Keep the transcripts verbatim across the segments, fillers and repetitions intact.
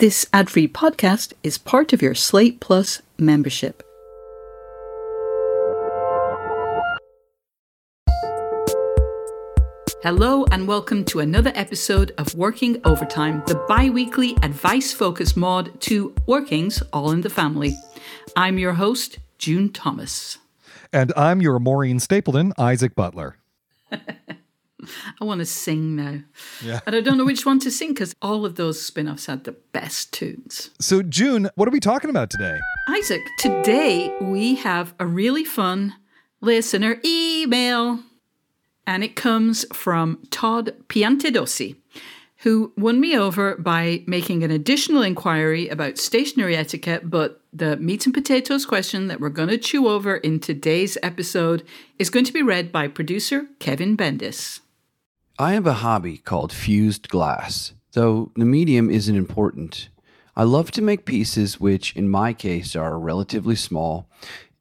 This ad-free podcast is part of your Slate Plus membership. Hello and welcome to another episode of Working Overtime, the bi-weekly advice-focused mod to Working's All in the Family. I'm your host, June Thomas. And I'm your Maureen Stapleton, Isaac Butler. I want to sing now. Yeah. And I don't know which one to sing because all of those spin-offs had the best tunes. So June, what are we talking about today? Isaac, today we have a really fun listener email. And it comes from Todd Piantedosi, who won me over by making an additional inquiry about stationery etiquette, but the meat and potatoes question that we're going to chew over in today's episode is going to be read by producer Kevin Bendis. I have a hobby called fused glass, though the medium isn't important. I love to make pieces which, in my case, are relatively small,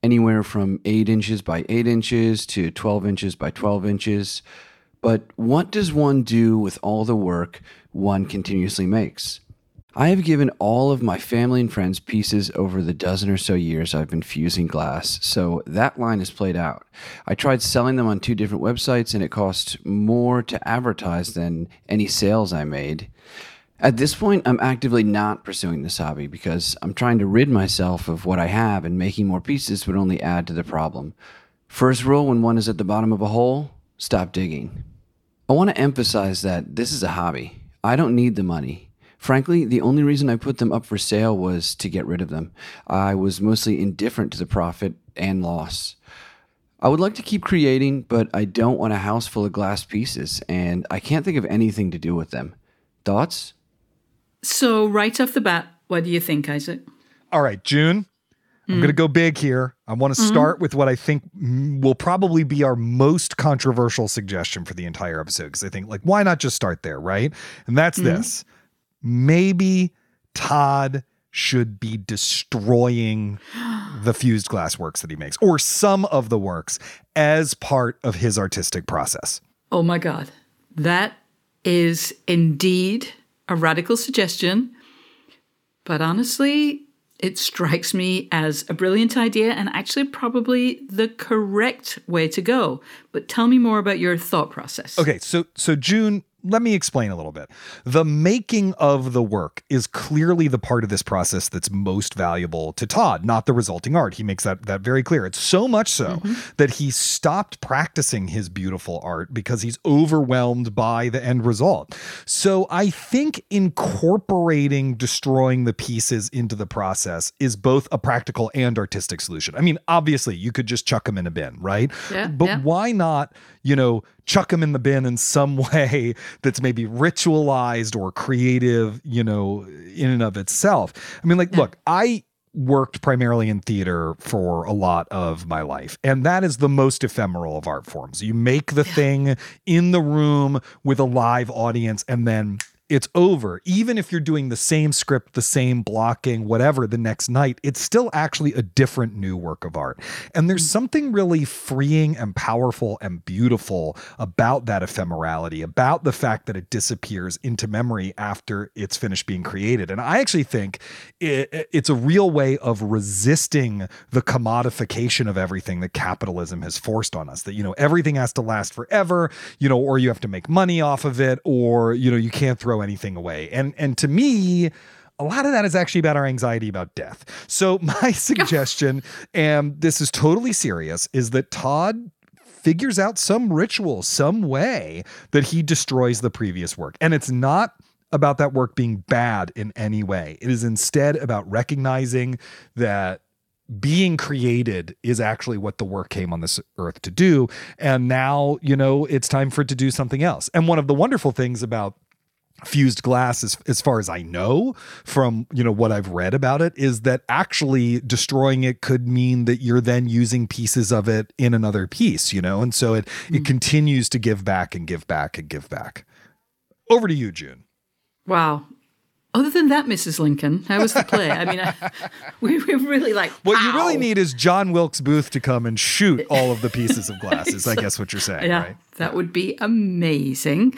anywhere from eight inches by eight inches to twelve inches by twelve inches. But what does one do with all the work one continuously makes? I have given all of my family and friends pieces over the dozen or so years I've been fusing glass, so that line is played out. I tried selling them on two different websites, and it cost more to advertise than any sales I made. At this point, I'm actively not pursuing this hobby because I'm trying to rid myself of what I have, and making more pieces would only add to the problem. First rule when one is at the bottom of a hole, stop digging. I want to emphasize that this is a hobby. I don't need the money. Frankly, the only reason I put them up for sale was to get rid of them. I was mostly indifferent to the profit and loss. I would like to keep creating, but I don't want a house full of glass pieces, and I can't think of anything to do with them. Thoughts? So right off the bat, what do you think, Isaac? All right, June, mm. I'm going to go big here. I want to mm-hmm. start with what I think will probably be our most controversial suggestion for the entire episode, because I think, like, why not just start there, right? And that's mm-hmm. this. Maybe Todd should be destroying the fused glass works that he makes, or some of the works, as part of his artistic process. Oh my God. That is indeed a radical suggestion. But honestly, it strikes me as a brilliant idea and actually probably the correct way to go. But tell me more about your thought process. Okay, so so June, let me explain a little bit. The making of the work is clearly the part of this process that's most valuable to Todd, not the resulting art. He makes that, that very clear. It's so much so mm-hmm. that he stopped practicing his beautiful art because he's overwhelmed by the end result. So I think incorporating destroying the pieces into the process is both a practical and artistic solution. I mean, obviously, you could just chuck them in a bin, right? Yeah, but yeah. why not, you know, chuck them in the bin in some way that's maybe ritualized or creative, you know, in and of itself. I mean, like, yeah. look, I worked primarily in theater for a lot of my life, and that is the most ephemeral of art forms. You make the yeah. thing in the room with a live audience, and then it's over. Even if you're doing the same script, the same blocking, whatever, the next night, it's still actually a different new work of art. And there's something really freeing and powerful and beautiful about that ephemerality, about the fact that it disappears into memory after it's finished being created. And I actually think it, it's a real way of resisting the commodification of everything that capitalism has forced on us, that, you know, everything has to last forever, you know, or you have to make money off of it, or, you know, you can't throw anything away. And and to me, a lot of that is actually about our anxiety about death. So my suggestion, and this is totally serious, is that Todd figures out some ritual, some way that he destroys the previous work. And it's not about that work being bad in any way. It is instead about recognizing that being created is actually what the work came on this earth to do. And now, you know, it's time for it to do something else. And one of the wonderful things about fused glass, as, as far as I know from, you know, what I've read about it, is that actually destroying it could mean that you're then using pieces of it in another piece, you know? And so it, mm. it continues to give back and give back and give back. Over to you, June. Wow. Other than that, Missus Lincoln, how was the play? I mean, I, we were really like, What Ow. you really need is John Wilkes Booth to come and shoot all of the pieces of glass, is I guess what you're saying, yeah, right? That would be amazing.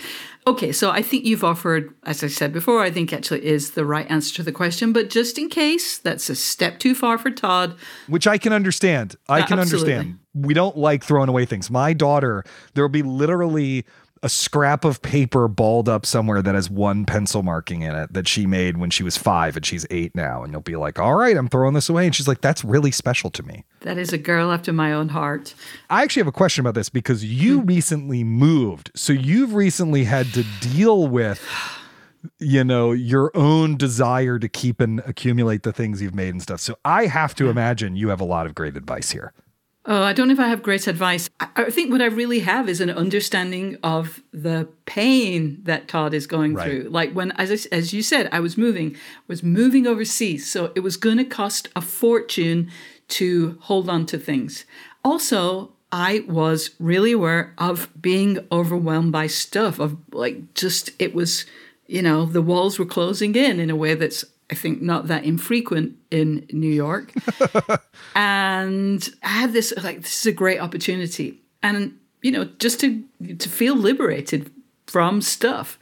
Okay, so I think you've offered, as I said before, I think actually is the right answer to the question. But just in case, that's a step too far for Todd. Which I can understand. I can Absolutely. understand. We don't like throwing away things. My daughter, there will be literally a scrap of paper balled up somewhere that has one pencil marking in it that she made when she was five, and she's eight now. And you'll be like, all right, I'm throwing this away. And she's like, that's really special to me. That is a girl after my own heart. I actually have a question about this because you recently moved. So you've recently had to deal with, you know, your own desire to keep and accumulate the things you've made and stuff. So I have to imagine you have a lot of great advice here. Oh, I don't know if I have great advice. I think what I really have is an understanding of the pain that Todd is going right. through. Like when, as I, as you said, I was moving, was moving overseas. So it was going to cost a fortune to hold on to things. Also, I was really aware of being overwhelmed by stuff, of like just, it was, you know, the walls were closing in in a way that's, I think, not that infrequent in New York. And I had this, like, this is a great opportunity. And, you know, just to to feel liberated from stuff.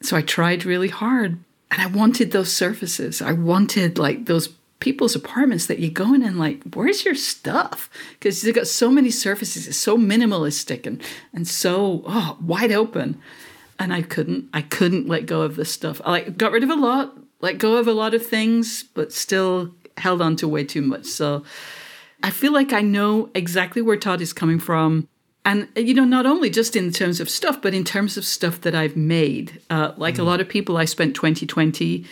So I tried really hard. And I wanted those surfaces. I wanted, like, those people's apartments that you go in and, like, where's your stuff? Because they've got so many surfaces. It's so minimalistic and, and so oh, wide open. And I couldn't. I couldn't let go of this stuff. I, like, got rid of a lot. Let go of a lot of things, but still held on to way too much. So I feel like I know exactly where Todd is coming from. And, you know, not only just in terms of stuff, but in terms of stuff that I've made. Uh, like mm. a lot of people, I spent twenty twenty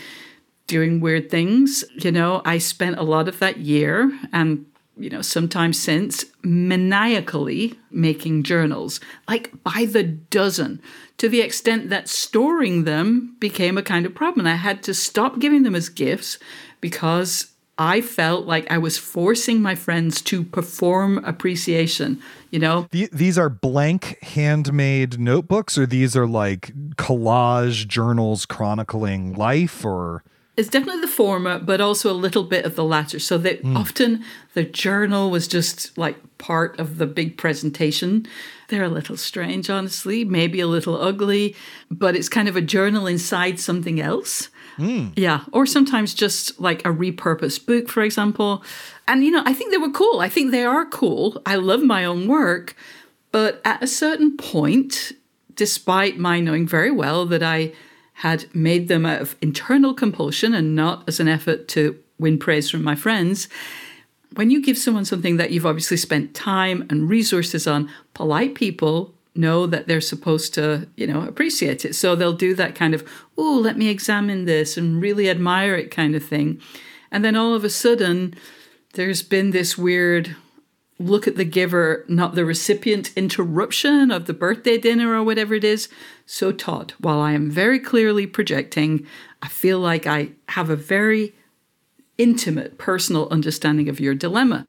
doing weird things. You know, I spent a lot of that year and, you know, sometimes since, maniacally making journals, like by the dozen, to the extent that storing them became a kind of problem. I had to stop giving them as gifts because I felt like I was forcing my friends to perform appreciation, you know? These are blank handmade notebooks, or these are like collage journals chronicling life, or... It's definitely the former, but also a little bit of the latter. So that mm. often the journal was just like part of the big presentation. They're a little strange, honestly, maybe a little ugly, but it's kind of a journal inside something else. Mm. Yeah. Or sometimes just like a repurposed book, for example. And, you know, I think they were cool. I think they are cool. I love my own work. But at a certain point, despite my knowing very well that I had made them out of internal compulsion and not as an effort to win praise from my friends. When you give someone something that you've obviously spent time and resources on, polite people know that they're supposed to, you know, appreciate it. So they'll do that kind of, oh, let me examine this and really admire it kind of thing. And then all of a sudden, there's been this weird look at the giver, not the recipient interruption of the birthday dinner or whatever it is. So Todd, while I am very clearly projecting, I feel like I have a very intimate personal understanding of your dilemma.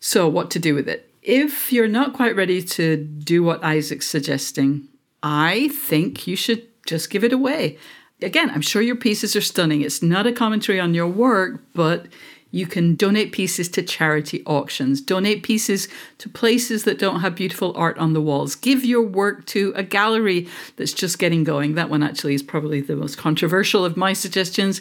So what to do with it? If you're not quite ready to do what Isaac's suggesting, I think you should just give it away. Again, I'm sure your pieces are stunning. It's not a commentary on your work, but you can donate pieces to charity auctions, donate pieces to places that don't have beautiful art on the walls, give your work to a gallery that's just getting going. That one actually is probably the most controversial of my suggestions.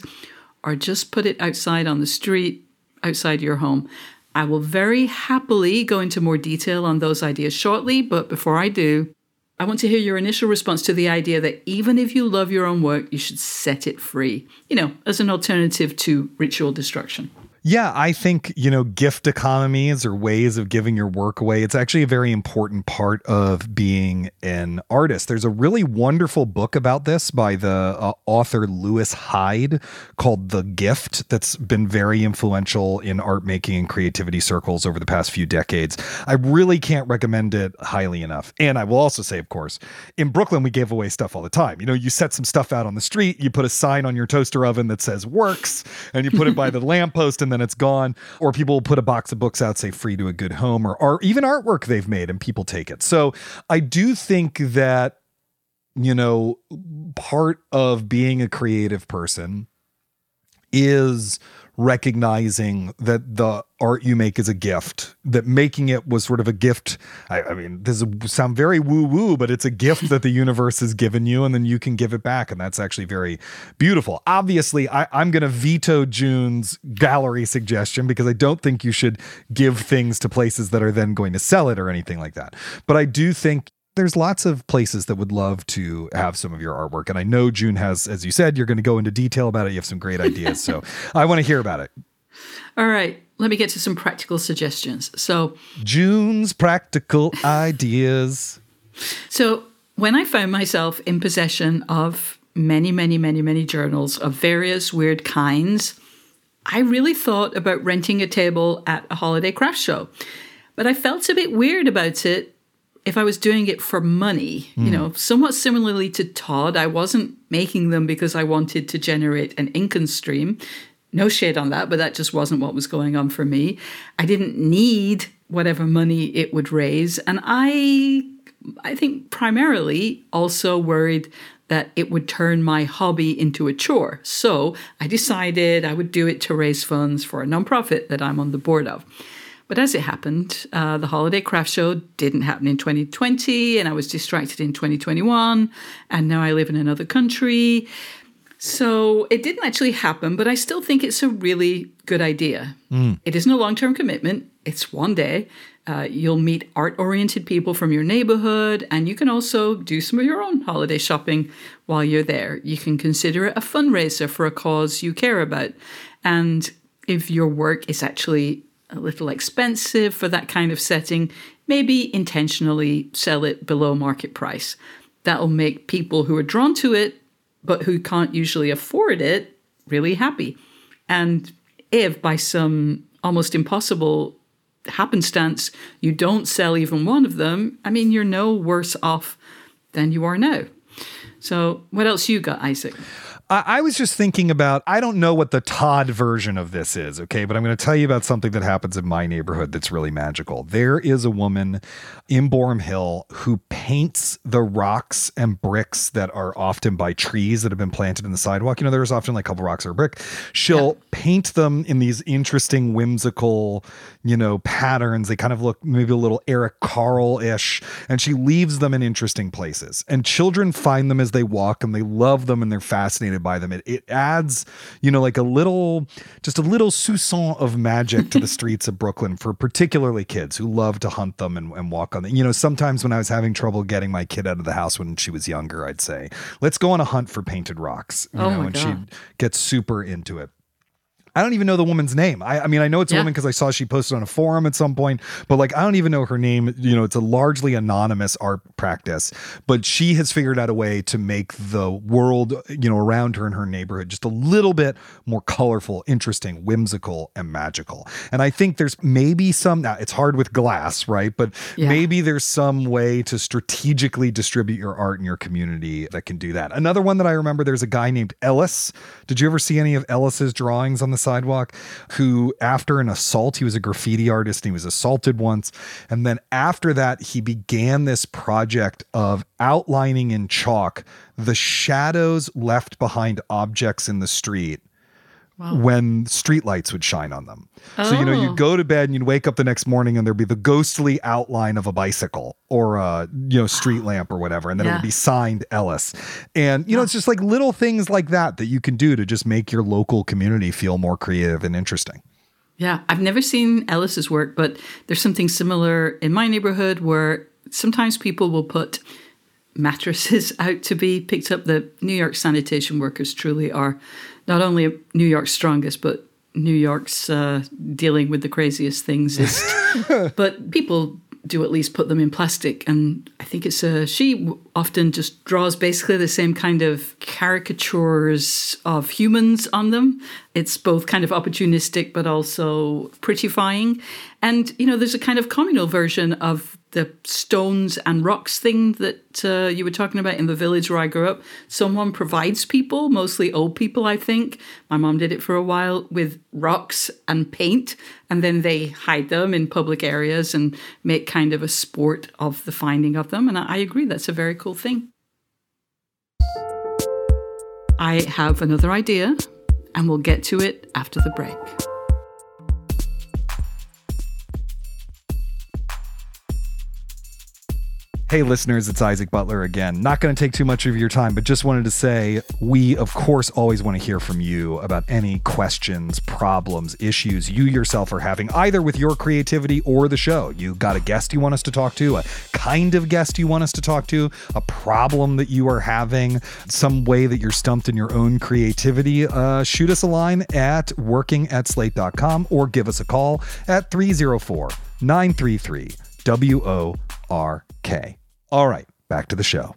Or just put it outside on the street, outside your home. I will very happily go into more detail on those ideas shortly, but before I do, I want to hear your initial response to the idea that even if you love your own work, you should set it free, you know, as an alternative to ritual destruction. Yeah, I think, you know, gift economies or ways of giving your work away, it's actually a very important part of being an artist. There's a really wonderful book about this by the uh, author Lewis Hyde called The Gift that's been very influential in art making and creativity circles over the past few decades. I really can't recommend it highly enough. And I will also say, of course, in Brooklyn, we gave away stuff all the time. You know, you set some stuff out on the street, you put a sign on your toaster oven that says works, and you put it by the lamppost and the and it's gone, or people will put a box of books out, say free to a good home, or, or even artwork they've made and people take it. So I do think that you know, part of being a creative person is recognizing that the art you make is a gift, that making it was sort of a gift. I, I mean, this sounds very woo-woo, but it's a gift that the universe has given you, and then you can give it back. And that's actually very beautiful. Obviously, I, I'm going to veto June's gallery suggestion, because I don't think you should give things to places that are then going to sell it or anything like that. But I do think there's lots of places that would love to have some of your artwork. And I know June has, as you said, you're going to go into detail about it. You have some great ideas. So I want to hear about it. All right. Let me get to some practical suggestions. So June's practical ideas. So when I found myself in possession of many, many, many, many journals of various weird kinds, I really thought about renting a table at a holiday craft show. But I felt a bit weird about it if I was doing it for money. You know, somewhat similarly to Todd, I wasn't making them because I wanted to generate an income stream. No shade on that, but that just wasn't what was going on for me. I didn't need whatever money it would raise. And I, I think primarily also worried that it would turn my hobby into a chore. So I decided I would do it to raise funds for a nonprofit that I'm on the board of. But as it happened, uh, the holiday craft show didn't happen in twenty twenty, and I was distracted in twenty twenty-one, and now I live in another country. So it didn't actually happen, but I still think it's a really good idea. Mm. It isn't a long-term commitment. It's one day. Uh, you'll meet art-oriented people from your neighborhood, and you can also do some of your own holiday shopping while you're there. You can consider it a fundraiser for a cause you care about. And if your work is actually a little expensive for that kind of setting, maybe intentionally sell it below market price. That'll make people who are drawn to it, but who can't usually afford it, really happy. And if by some almost impossible happenstance, you don't sell even one of them, I mean, you're no worse off than you are now. So what else you got, Isaac? I was just thinking about, I don't know what the Todd version of this is, okay? But I'm going to tell you about something that happens in my neighborhood that's really magical. There is a woman in Boerum Hill who paints the rocks and bricks that are often by trees that have been planted in the sidewalk. You know, there's often like a couple rocks or a brick. She'll yeah. paint them in these interesting, whimsical, you know, patterns. They kind of look maybe a little Eric Carle-ish, and she leaves them in interesting places. And children find them as they walk, and they love them, and they're fascinated by them. It, it adds, you know, like a little, just a little soupçon of magic to the streets of Brooklyn for particularly kids who love to hunt them and, and walk on them. You know, sometimes when I was having trouble getting my kid out of the house when she was younger, I'd say, let's go on a hunt for painted rocks. You oh know, my and God. She gets super into it. I don't even know the woman's name. I, I mean, I know it's yeah. a woman because I saw she posted on a forum at some point, but like, I don't even know her name. You know, it's a largely anonymous art practice, but she has figured out a way to make the world, you know, around her in her neighborhood just a little bit more colorful, interesting, whimsical, and magical. And I think there's maybe some, now it's hard with glass, right? But yeah. maybe there's some way to strategically distribute your art in your community that can do that. Another one that I remember, there's a guy named Ellis. Did you ever see any of Ellis's drawings on the sidewalk, who after an assault, he was a graffiti artist and he was assaulted once. And then after that, he began this project of outlining in chalk the shadows left behind objects in the street. Wow. When streetlights would shine on them. Oh. So, you know, you'd go to bed and you'd wake up the next morning and there'd be the ghostly outline of a bicycle or a, you know, street lamp or whatever. And then yeah. it would be signed Ellis. And, you yeah. know, it's just like little things like that that you can do to just make your local community feel more creative and interesting. Yeah. I've never seen Ellis's work, but there's something similar in my neighborhood where sometimes people will put mattresses out to be picked up. The New York sanitation workers truly are not only New York's strongest, but New York's uh, dealing with the craziest things. Is, but people do at least put them in plastic. And I think it's a, she often just draws basically the same kind of caricatures of humans on them. It's both kind of opportunistic, but also prettifying. And, you know, there's a kind of communal version of the stones and rocks thing that uh, you were talking about in the village where I grew up. Someone provides people, mostly old people, I think. My mom did it for a while with rocks and paint, and then they hide them in public areas and make kind of a sport of the finding of them. And I agree, that's a very cool thing. I have another idea, and we'll get to it after the break. Hey listeners, it's Isaac Butler again. Not going to take too much of your time, but just wanted to say we, of course, always want to hear from you about any questions, problems, issues you yourself are having, either with your creativity or the show. You got a guest you want us to talk to, a kind of guest you want us to talk to, a problem that you are having, some way that you're stumped in your own creativity. Uh, shoot us a line at working at slate dot com or give us a call at three oh four, nine three three, W O R K. All right, back to the show.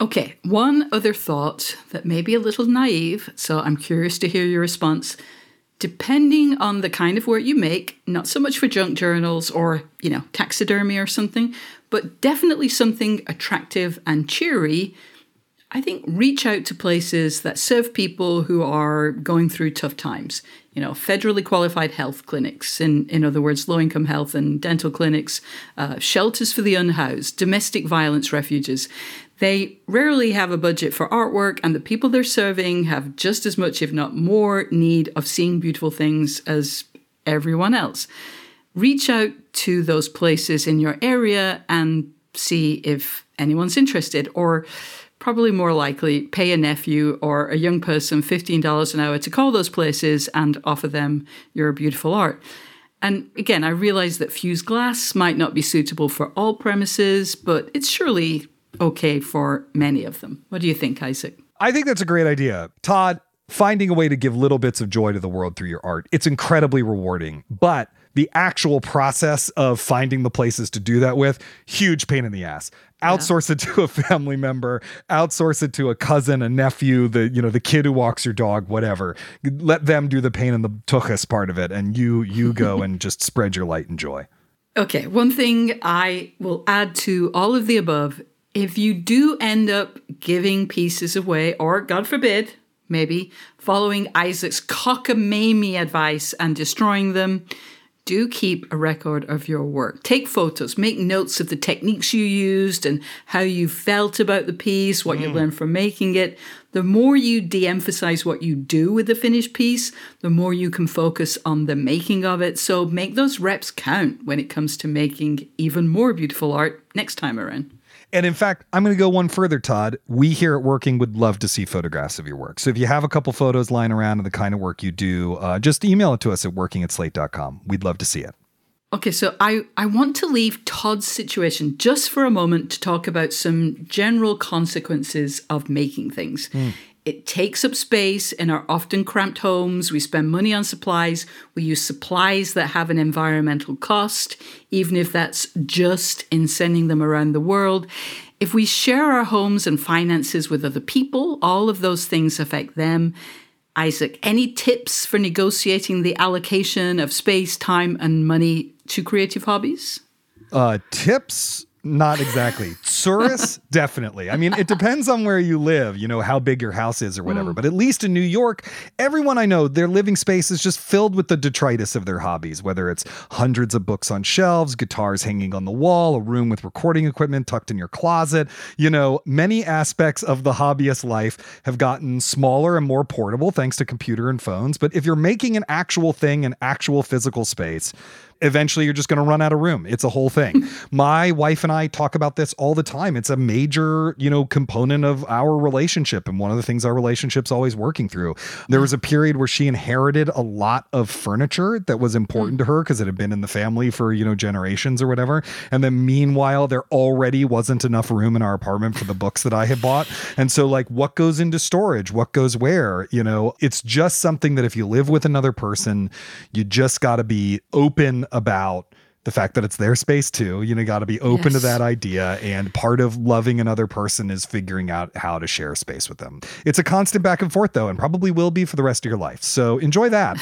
Okay, one other thought that may be a little naive, so I'm curious to hear your response. Depending on the kind of work you make, not so much for junk journals or, you know, taxidermy or something, but definitely something attractive and cheery, I think reach out to places that serve people who are going through tough times. You know, federally qualified health clinics, in, in other words, low-income health and dental clinics, uh, shelters for the unhoused, domestic violence refuges. They rarely have a budget for artwork, and the people they're serving have just as much, if not more, need of seeing beautiful things as everyone else. Reach out to those places in your area and see if anyone's interested, or probably more likely, pay a nephew or a young person fifteen dollars an hour to call those places and offer them your beautiful art. And again, I realize that fused glass might not be suitable for all premises, but it's surely okay for many of them. What do you think, Isaac? I think that's a great idea. Todd, finding a way to give little bits of joy to the world through your art, it's incredibly rewarding, but the actual process of finding the places to do that with, huge pain in the ass. Outsource yeah. it to a family member, outsource it to a cousin, a nephew, the, you know, the kid who walks your dog, whatever. Let them do the pain in the tuchus part of it. And you, you go and just spread your light and joy. Okay. One thing I will add to all of the above, if you do end up giving pieces away, or God forbid, maybe following Isaac's cockamamie advice and destroying them, do keep a record of your work. Take photos, make notes of the techniques you used and how you felt about the piece, what mm. you learned from making it. The more you de-emphasize what you do with the finished piece, the more you can focus on the making of it. So make those reps count when it comes to making even more beautiful art next time around. And in fact, I'm going to go one further, Todd. We here at Working would love to see photographs of your work. So if you have a couple photos lying around of the kind of work you do, uh, just email it to us at working at slate dot com. We'd love to see it. Okay, so I, I want to leave Todd's situation just for a moment to talk about some general consequences of making things. Mm. It takes up space in our often cramped homes. We spend money on supplies. We use supplies that have an environmental cost, even if that's just in sending them around the world. If we share our homes and finances with other people, all of those things affect them. Isaac, any tips for negotiating the allocation of space, time, and money to creative hobbies? Uh, tips? Not exactly. Tsuris? Definitely. I mean, it depends on where you live, you know, how big your house is or whatever. Mm. But at least in New York, everyone I know, their living space is just filled with the detritus of their hobbies, whether it's hundreds of books on shelves, guitars hanging on the wall, a room with recording equipment tucked in your closet. You know, many aspects of the hobbyist life have gotten smaller and more portable thanks to computer and phones. But if you're making an actual thing, an actual physical space, eventually you're just going to run out of room. It's a whole thing. My wife and I talk about this all the time. It's a major, you know, component of our relationship. And one of the things our relationship's always working through. There was a period where she inherited a lot of furniture that was important to her because it had been in the family for, you know, generations or whatever. And then meanwhile, there already wasn't enough room in our apartment for the books that I had bought. And so like what goes into storage, what goes where, you know, it's just something that if you live with another person, you just got to be open about the fact that it's their space too. You know, got to be open yes. to that idea. And part of loving another person is figuring out how to share space with them. It's a constant back and forth though, and probably will be for the rest of your life. So enjoy that.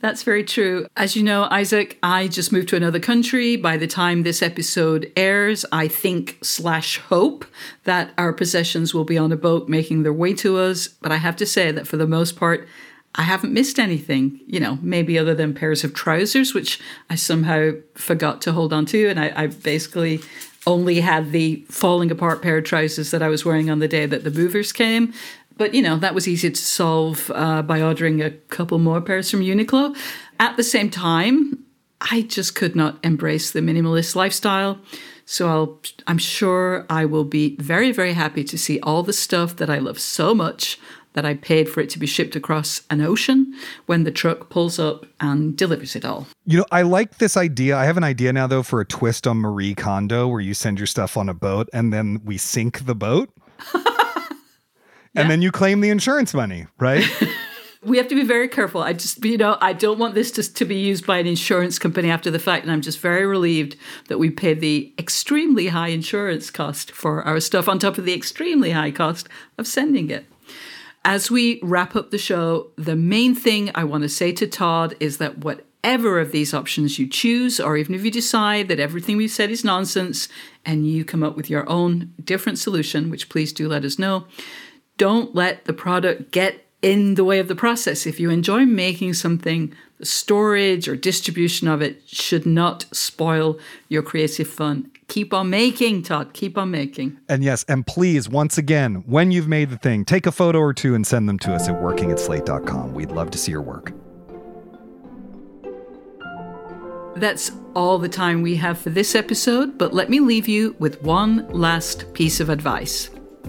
That's very true. As you know, Isaac, I just moved to another country. By the time this episode airs, I think slash hope that our possessions will be on a boat making their way to us. But I have to say that for the most part, I haven't missed anything, you know, maybe other than pairs of trousers, which I somehow forgot to hold on to. And I, I basically only had the falling apart pair of trousers that I was wearing on the day that the movers came. But, you know, that was easy to solve uh, by ordering a couple more pairs from Uniqlo. At the same time, I just could not embrace the minimalist lifestyle. So I'll, I'm sure I will be very, very happy to see all the stuff that I love so much that I paid for it to be shipped across an ocean when the truck pulls up and delivers it all. You know, I like this idea. I have an idea now, though, for a twist on Marie Kondo where you send your stuff on a boat and then we sink the boat. And yeah. Then you claim the insurance money, right? We have to be very careful. I just, you know, I don't want this to, to be used by an insurance company after the fact. And I'm just very relieved that we paid the extremely high insurance cost for our stuff on top of the extremely high cost of sending it. As we wrap up the show, the main thing I want to say to Todd is that whatever of these options you choose, or even if you decide that everything we've said is nonsense and you come up with your own different solution, which please do let us know, don't let the product get in the way of the process. If you enjoy making something, the storage or distribution of it should not spoil your creative fun. Keep on making, Todd. Keep on making. And yes, and please, once again, when you've made the thing, take a photo or two and send them to us at working at slate dot com. We'd love to see your work. That's all the time we have for this episode, but let me leave you with one last piece of advice.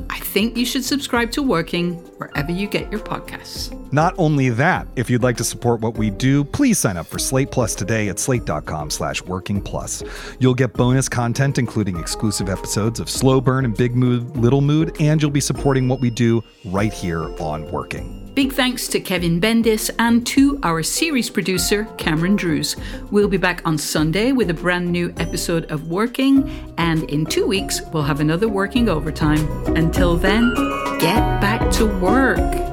I think you should subscribe to Working wherever you get your podcasts. Not only that, if you'd like to support what we do, please sign up for Slate Plus today at slate dot com slash working plus. You'll get bonus content, including exclusive episodes of Slow Burn and Big Mood, Little Mood, and you'll be supporting what we do right here on Working. Big thanks to Kevin Bendis and to our series producer, Cameron Drews. We'll be back on Sunday with a brand new episode of Working, and in two weeks, we'll have another Working Overtime. Until then, get back to work.